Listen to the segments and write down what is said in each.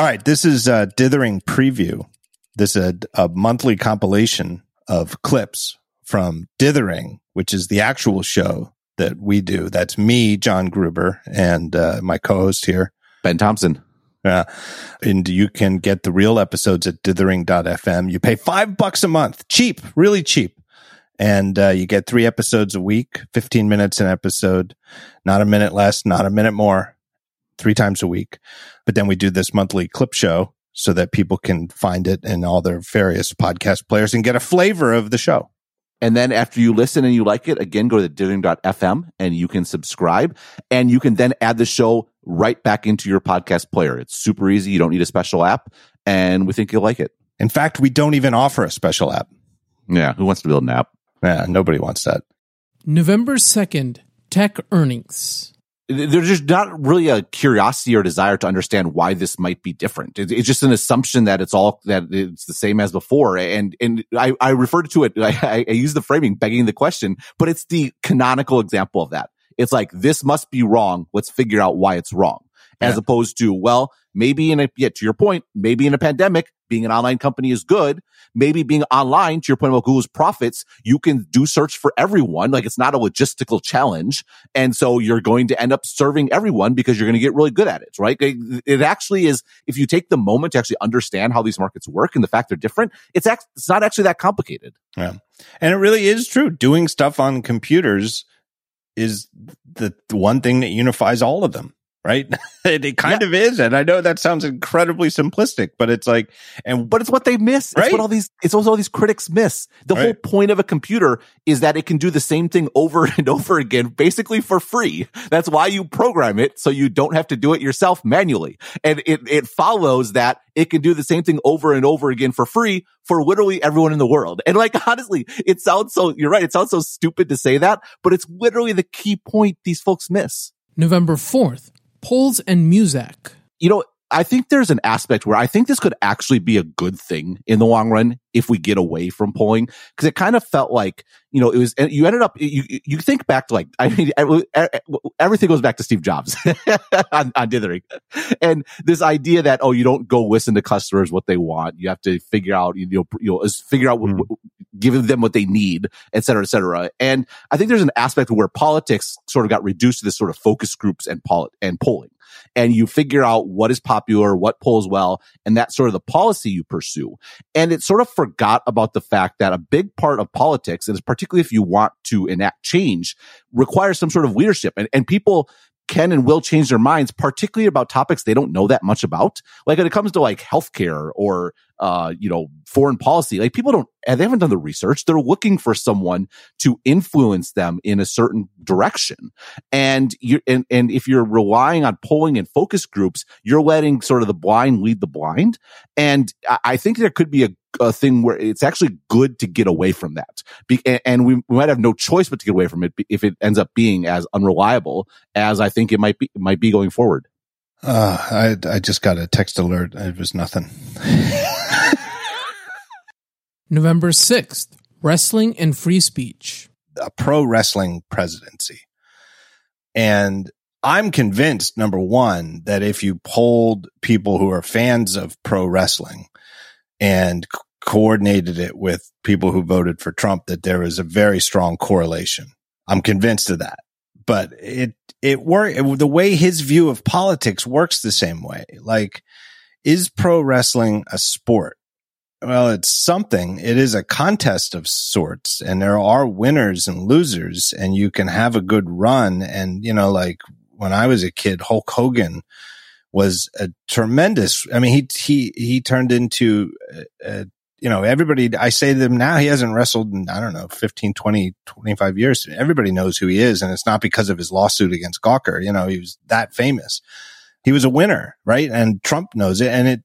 All right, this is a Dithering preview. This is a monthly compilation of clips from Dithering, which is the actual show that we do. That's me, John Gruber, and my co-host here, Ben Thompson. And you can get the real episodes at dithering.fm. You pay $5 a month. Cheap, really cheap. And you get 3 episodes a week, 15 minutes an episode, not a minute less, not a minute more, 3 times a week. But then we do this monthly clip show so that people can find it in all their various podcast players and get a flavor of the show. And then after you listen and you like it, again, go to dithering.fm and you can subscribe. And you can then add the show right back into your podcast player. It's super easy. You don't need a special app. And we think you'll like it. In fact, we don't even offer a special app. Yeah, who wants to build an app? Yeah, nobody wants that. November 2nd, tech earnings. There's just not really a curiosity or desire to understand why this might be different. It's just an assumption that it's the same as before. And I referred to it. I use the framing begging the question, but it's the canonical example of that. It's like, this must be wrong. Let's figure out why it's wrong. As opposed to, well, maybe to your point, maybe in a pandemic, being an online company is good. Maybe being online, to your point about Google's profits, you can do search for everyone. Like, it's not a logistical challenge. And so you're going to end up serving everyone because you're going to get really good at it, right? It actually is, if you take the moment to actually understand how these markets work and the fact they're different, it's not actually that complicated. Yeah. And it really is true. Doing stuff on computers is the one thing that unifies all of them. Right? It kind of is. And I know that sounds incredibly simplistic, but it's like, but it's what they miss. Right? It's also all these critics miss. The whole point of a computer is that it can do the same thing over and over again, basically for free. That's why you program it, so you don't have to do it yourself manually. And it follows that it can do the same thing over and over again for free for literally everyone in the world. And like, honestly, you're right. It sounds so stupid to say that, but it's literally the key point these folks miss. November 4th. Polls and music. I think there's an aspect where I think this could actually be a good thing in the long run if we get away from polling, because it kind of felt like, it was, and you ended up, you think back to, like, everything goes back to Steve Jobs on Dithering. And this idea that, you don't go listen to customers what they want. You have to figure out, giving them what they need, et cetera, et cetera. And I think there's an aspect where politics sort of got reduced to this sort of focus groups and polling. And you figure out what is popular, what polls well, and that's sort of the policy you pursue. And it sort of forgot about the fact that a big part of politics, and particularly if you want to enact change, requires some sort of leadership. And people can and will change their minds, particularly about topics they don't know that much about. Like, when it comes to, like, healthcare or foreign policy, like, they haven't done the research. They're looking for someone to influence them in a certain direction. And if you're relying on polling and focus groups, you're letting sort of the blind lead the blind. And I think there could be a thing where it's actually good to get away from that. And we might have no choice but to get away from it if it ends up being as unreliable as I think it might be going forward. I just got a text alert. It was nothing. November 6th, wrestling and free speech. A pro-wrestling presidency. And I'm convinced, number one, that if you polled people who are fans of pro-wrestling and coordinated it with people who voted for Trump, that there is a very strong correlation. I'm convinced of that. But the way his view of politics works the same way. Like, is pro wrestling a sport? Well, it's something. It is a contest of sorts, and there are winners and losers, and you can have a good run. And, like, when I was a kid, Hulk Hogan was a tremendous. I mean, he turned into, everybody, I say to them now, he hasn't wrestled in, I don't know, 15, 20, 25 years. Everybody knows who he is. And it's not because of his lawsuit against Gawker. He was that famous. He was a winner, right? And Trump knows it. And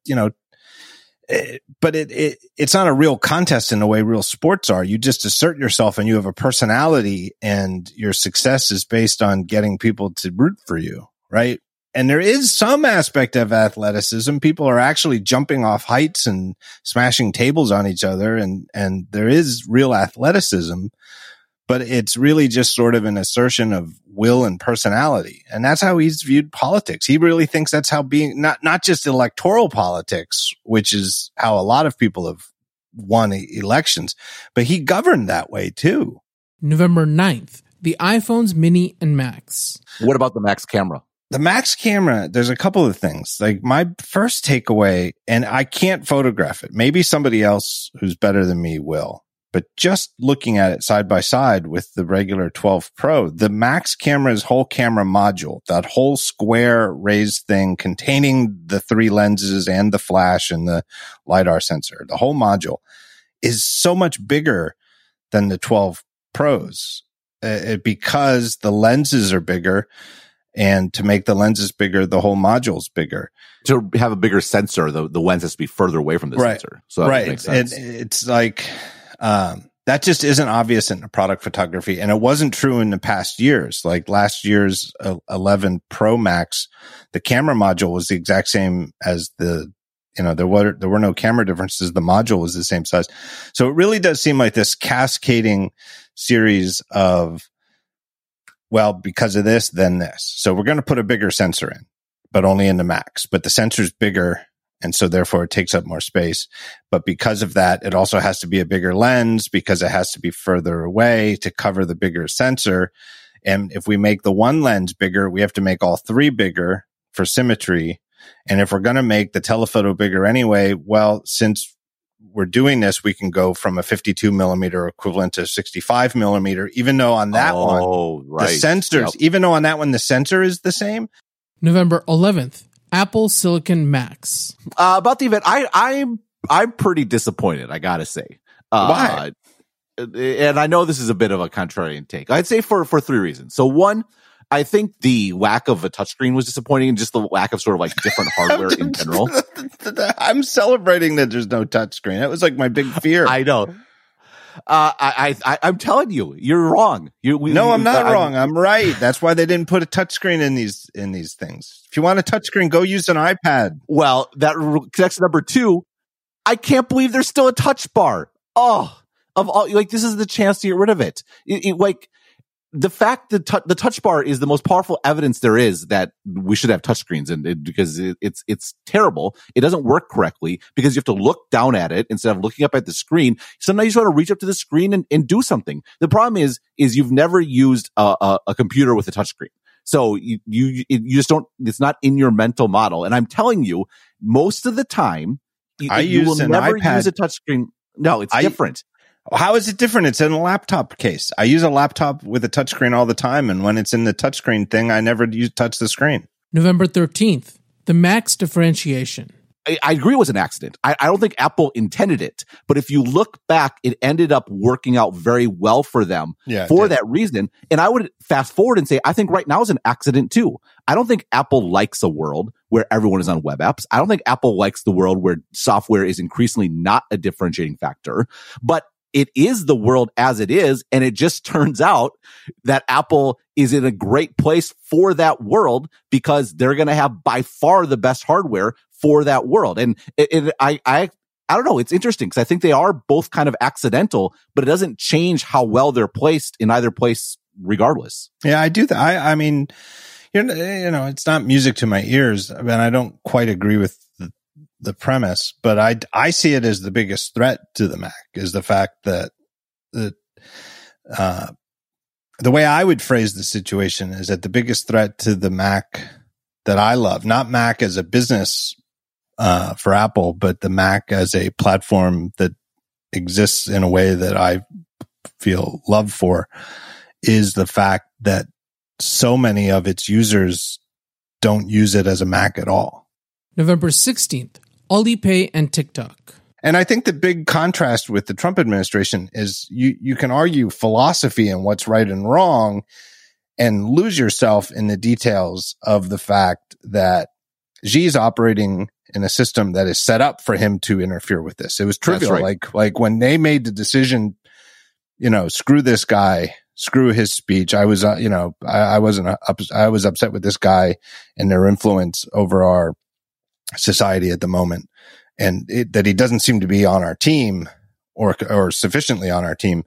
it's not a real contest in the way real sports are. You just assert yourself and you have a personality, and your success is based on getting people to root for you, right? And there is some aspect of athleticism. People are actually jumping off heights and smashing tables on each other. And there is real athleticism, but it's really just sort of an assertion of will and personality. And that's how he's viewed politics. He really thinks that's how being, not just electoral politics, which is how a lot of people have won elections, but he governed that way too. November 9th, the iPhones Mini and Max. What about the Max camera? The Max camera, there's a couple of things. Like my first takeaway, and I can't photograph it. Maybe somebody else who's better than me will. But just looking at it side by side with the regular 12 Pro, the Max camera's whole camera module, that whole square raised thing containing the three lenses and the flash and the LiDAR sensor, the whole module is so much bigger than the 12 Pros because the lenses are bigger. And to make the lenses bigger, the whole module's bigger. To have a bigger sensor, the lens has to be further away from the sensor. So that makes sense. And it's like that just isn't obvious in product photography, and it wasn't true in the past years. Like last year's 11 Pro Max, the camera module was the exact same as the. You know, there were no camera differences. The module was the same size, so it really does seem like this cascading series of. Well, because of this, then this. So we're going to put a bigger sensor in, but only in the Max. But the sensor's bigger, and so therefore it takes up more space. But because of that, it also has to be a bigger lens because it has to be further away to cover the bigger sensor. And if we make the one lens bigger, we have to make all three bigger for symmetry. And if we're going to make the telephoto bigger anyway, well, since we're doing this, we can go from a 52 millimeter equivalent to 65 millimeter, even though on that the sensors, even though on that one, the sensor is the same. November 11th, Apple Silicon Max. About the event, I'm pretty disappointed, I got to say. Why? And I know this is a bit of a contrarian take. I'd say for three reasons. So one, I think the lack of a touchscreen was disappointing, and just the lack of sort of like different hardware in general. I'm celebrating that there's no touchscreen. That was like my big fear. I know. I'm telling you, you're wrong. I'm not wrong. I'm right. That's why they didn't put a touchscreen in these things. If you want a touchscreen, go use an iPad. Well, that connects to number two. I can't believe there's still a touch bar. Oh, of all, like this is the chance to get rid of it. The fact that the touch bar is the most powerful evidence there is that we should have touchscreens, because it's terrible. It doesn't work correctly because you have to look down at it instead of looking up at the screen. Sometimes you just want to reach up to the screen and do something. The problem is you've never used a computer with a touchscreen. So you just don't, it's not in your mental model. And I'm telling you, most of the time, you will never use a touchscreen. No, it's different. How is it different? It's in a laptop case. I use a laptop with a touchscreen all the time, and when it's in the touchscreen thing, I never touch the screen. November 13th, the Max differentiation. I agree it was an accident. I don't think Apple intended it, but if you look back, it ended up working out very well for them for that reason. And I would fast forward and say, I think right now is an accident too. I don't think Apple likes a world where everyone is on web apps. I don't think Apple likes the world where software is increasingly not a differentiating factor, but it is the world as it is, and it just turns out that Apple is in a great place for that world because they're going to have by far the best hardware for that world. And I don't know. It's interesting because I think they are both kind of accidental, but it doesn't change how well they're placed in either place regardless. Yeah, I do. I mean, you know, it's not music to my ears. I mean, I don't quite agree with the premise, but I see it as the biggest threat to the Mac is the fact that the way I would phrase the situation is that the biggest threat to the Mac that I love, not Mac as a business for Apple, but the Mac as a platform that exists in a way that I feel love for, is the fact that so many of its users don't use it as a Mac at all. November 16th. Alipay and TikTok. And I think the big contrast with the Trump administration is you can argue philosophy and what's right and wrong and lose yourself in the details of the fact that Xi's operating in a system that is set up for him to interfere with this. It was trivial. Right. Like when they made the decision, you know, screw this guy, screw his speech. I was, I was upset with this guy and their influence over our society at the moment, and that he doesn't seem to be on our team or sufficiently on our team.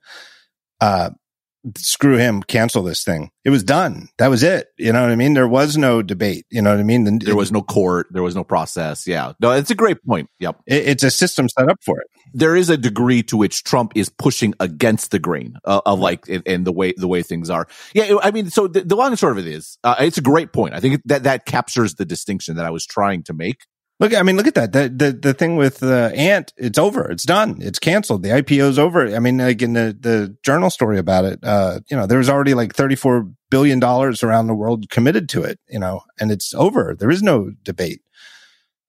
screw him, cancel this thing. It was done. That was it. You know what I mean? There was no debate. You know what I mean? There was no court. There was no process. Yeah. No, it's a great point. Yep. It's a system set up for it. There is a degree to which Trump is pushing against the grain of like, and the way things are. Yeah. I mean, so the long and short of it is, it's a great point. I think that captures the distinction that I was trying to make. Look at that. The thing with Ant, it's over. It's done. It's canceled. The IPO's over. I mean, like in the journal story about it, you know, there was already like $34 billion around the world committed to it, you know, and it's over. There is no debate.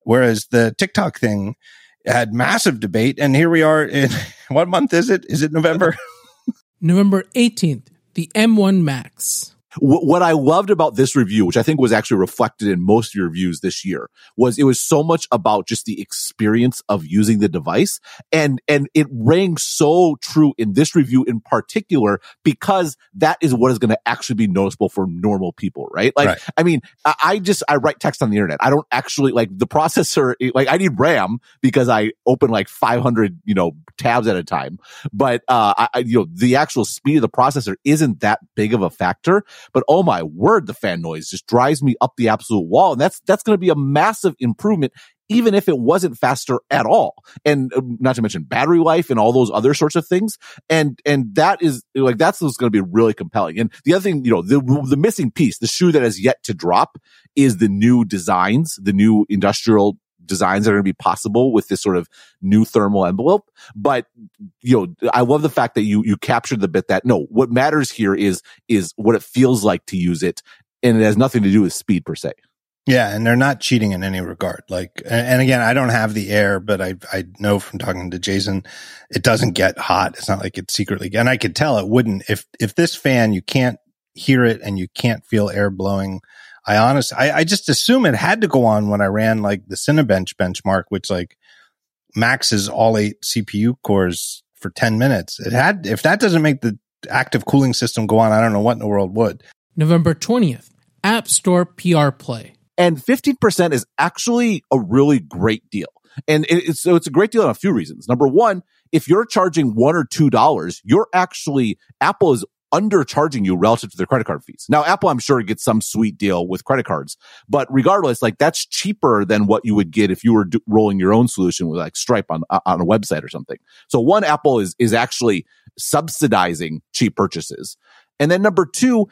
Whereas the TikTok thing had massive debate. And here we are in what month is it? Is it November? November 18th, the M1 Max. What I loved about this review, which I think was actually reflected in most of your reviews this year, was it was so much about just the experience of using the device. And it rang so true in this review in particular, because that is what is going to actually be noticeable for normal people, right? Like, right. I mean, I write text on the internet. I don't actually like the processor. Like, I need RAM because I open like 500, you know, tabs at a time. But, you know, the actual speed of the processor isn't that big of a factor. But oh my word, the fan noise just drives me up the absolute wall. And that's going to be a massive improvement, even if it wasn't faster at all. And not to mention battery life and all those other sorts of things. And that is like, that's what's going to be really compelling. And the other thing, you know, the missing piece, the shoe that has yet to drop is the new designs, the new industrial designs that are going to be possible with this sort of new thermal envelope. But, you know, I love the fact that you captured the bit that, no, what matters here is what it feels like to use it. And it has nothing to do with speed per se. Yeah. And they're not cheating in any regard. Like, and again, I don't have the Air, but I know from talking to Jason, it doesn't get hot. It's not like it secretly, and I could tell it wouldn't. If this fan, you can't hear it and you can't feel air blowing. I just assume it had to go on when I ran like the Cinebench benchmark, which like maxes all 8 CPU cores for 10 minutes. It had, if that doesn't make the active cooling system go on, I don't know what in the world would. November 20th, App Store PR Play. And 15% is actually a really great deal. And it's a great deal on a few reasons. Number one, if you're charging $1 or $2, you're actually, Apple is undercharging you relative to their credit card fees. Now, Apple, I'm sure, gets some sweet deal with credit cards, but regardless, like that's cheaper than what you would get if you were rolling your own solution with like Stripe on a website or something. So one, Apple is actually subsidizing cheap purchases. And then number two,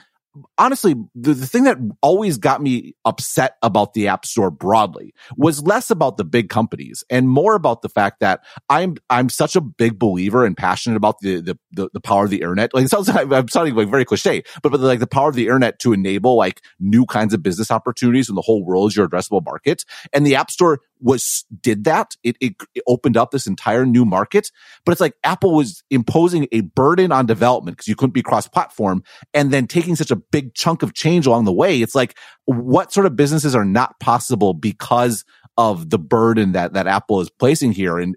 honestly, the thing that always got me upset about the App Store broadly was less about the big companies and more about the fact that I'm such a big believer and passionate about the power of the internet. Like it sounds, I'm sounding like very cliche, but like the power of the internet to enable like new kinds of business opportunities when the whole world is your addressable market. And the App Store did that. It opened up this entire new market, but it's like Apple was imposing a burden on development because you couldn't be cross-platform and then taking such a big chunk of change along the way. It's like, what sort of businesses are not possible because of the burden that Apple is placing here? And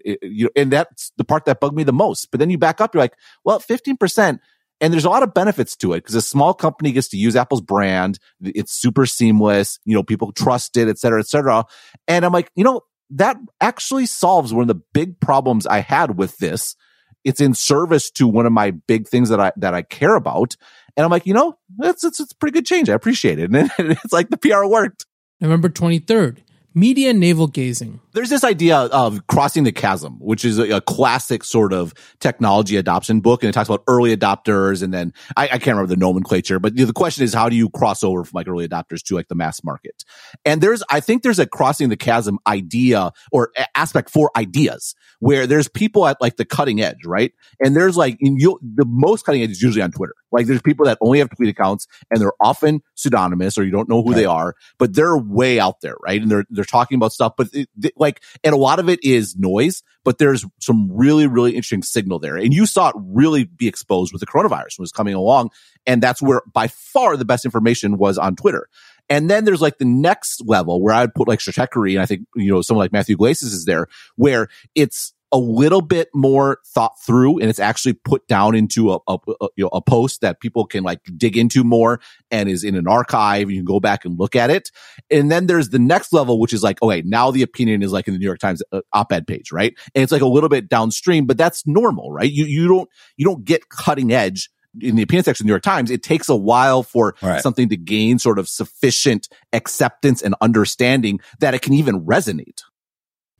that's the part that bugged me the most. But then you back up, you're like, well, 15%. And there's a lot of benefits to it because a small company gets to use Apple's brand. It's super seamless. You know, people trust it, et cetera, et cetera. And I'm like, you know, that actually solves one of the big problems I had with this. It's in service to one of my big things that I care about. And I'm like, you know, it's a pretty good change. I appreciate it. And it's like the PR worked. November 23rd. Media navel gazing. There's this idea of crossing the chasm, which is a classic sort of technology adoption book. And it talks about early adopters. And then I can't remember the nomenclature, but the question is, how do you cross over from like early adopters to like the mass market? And I think there's a crossing the chasm idea or aspect for ideas where there's people at like the cutting edge, right? And there's like, the most cutting edge is usually on Twitter. Like there's people that only have tweet accounts and they're often pseudonymous or you don't know who they are, but they're way out there, right? And they're talking about stuff, but and a lot of it is noise, but there's some really, really interesting signal there. And you saw it really be exposed with the coronavirus when it was coming along. And that's where by far the best information was on Twitter. And then there's like the next level where I would put like Stratechery. And I think, you know, someone like Matthew Glazes is there where it's a little bit more thought through and it's actually put down into a post that people can like dig into more and is in an archive and you can go back and look at it. And then there's the next level, which is like, okay, now the opinion is like in the New York Times op-ed page, right? And it's like a little bit downstream, but that's normal, right? You don't get cutting edge in the opinion section of the New York Times, it takes a while for something to gain sort of sufficient acceptance and understanding that it can even resonate.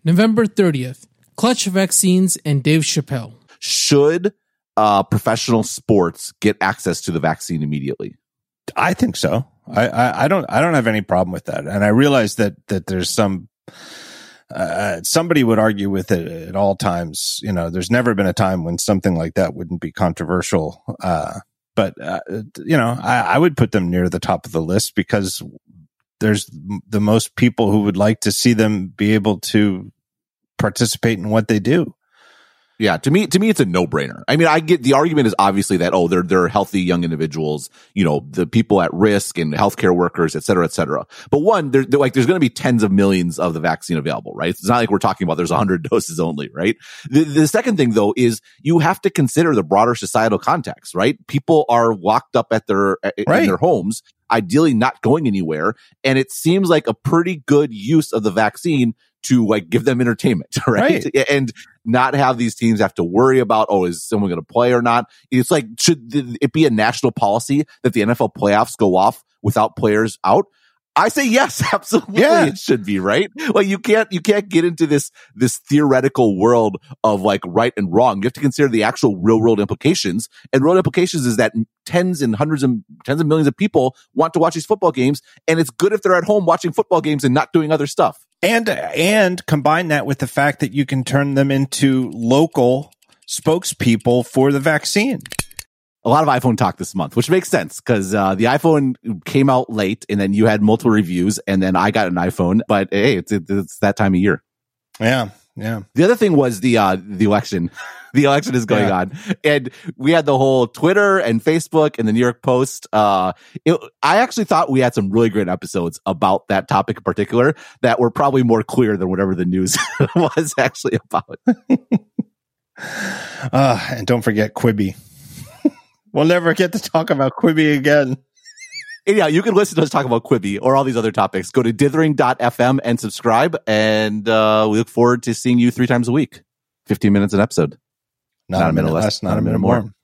November 30th, clutch vaccines and Dave Chappelle. Should professional sports get access to the vaccine immediately? I think so. I don't have any problem with that. And I realize that there's some... somebody would argue with it at all times. You know, there's never been a time when something like that wouldn't be controversial. But I would put them near the top of the list because there's the most people who would like to see them be able to participate in what they do. Yeah, to me, it's a no-brainer. I mean, I get the argument is obviously that, oh, they're healthy young individuals, you know, the people at risk and healthcare workers, et cetera, et cetera. But one, there's going to be tens of millions of the vaccine available, right? It's not like we're talking about there's 100 doses only, right? The second thing, though, is you have to consider the broader societal context, right? People are locked up at in their homes, ideally not going anywhere, and it seems like a pretty good use of the vaccine to like give them entertainment, right? And not have these teams have to worry about, oh, is someone going to play or not? It's like, should it be a national policy that the NFL playoffs go off without players out? I say yes, absolutely. Yeah. It should be, right? Like you can't get into this theoretical world of like right and wrong. You have to consider the actual real world implications. And real implications is that tens of millions of people want to watch these football games, and it's good if they're at home watching football games and not doing other stuff. And combine that with the fact that you can turn them into local spokespeople for the vaccine. A lot of iPhone talk this month, which makes sense because the iPhone came out late, and then you had multiple reviews, and then I got an iPhone. But hey, it's that time of year. Yeah. The other thing was the election. The election is going on, and we had the whole Twitter and Facebook and the New York Post. I actually thought we had some really great episodes about that topic in particular that were probably more clear than whatever the news was actually about. And don't forget Quibi. We'll never get to talk about Quibi again. Yeah, you can listen to us talk about Quibi or all these other topics. Go to dithering.fm and subscribe. And we look forward to seeing you 3 times a week. 15 minutes an episode. Not a minute less, not a minute more.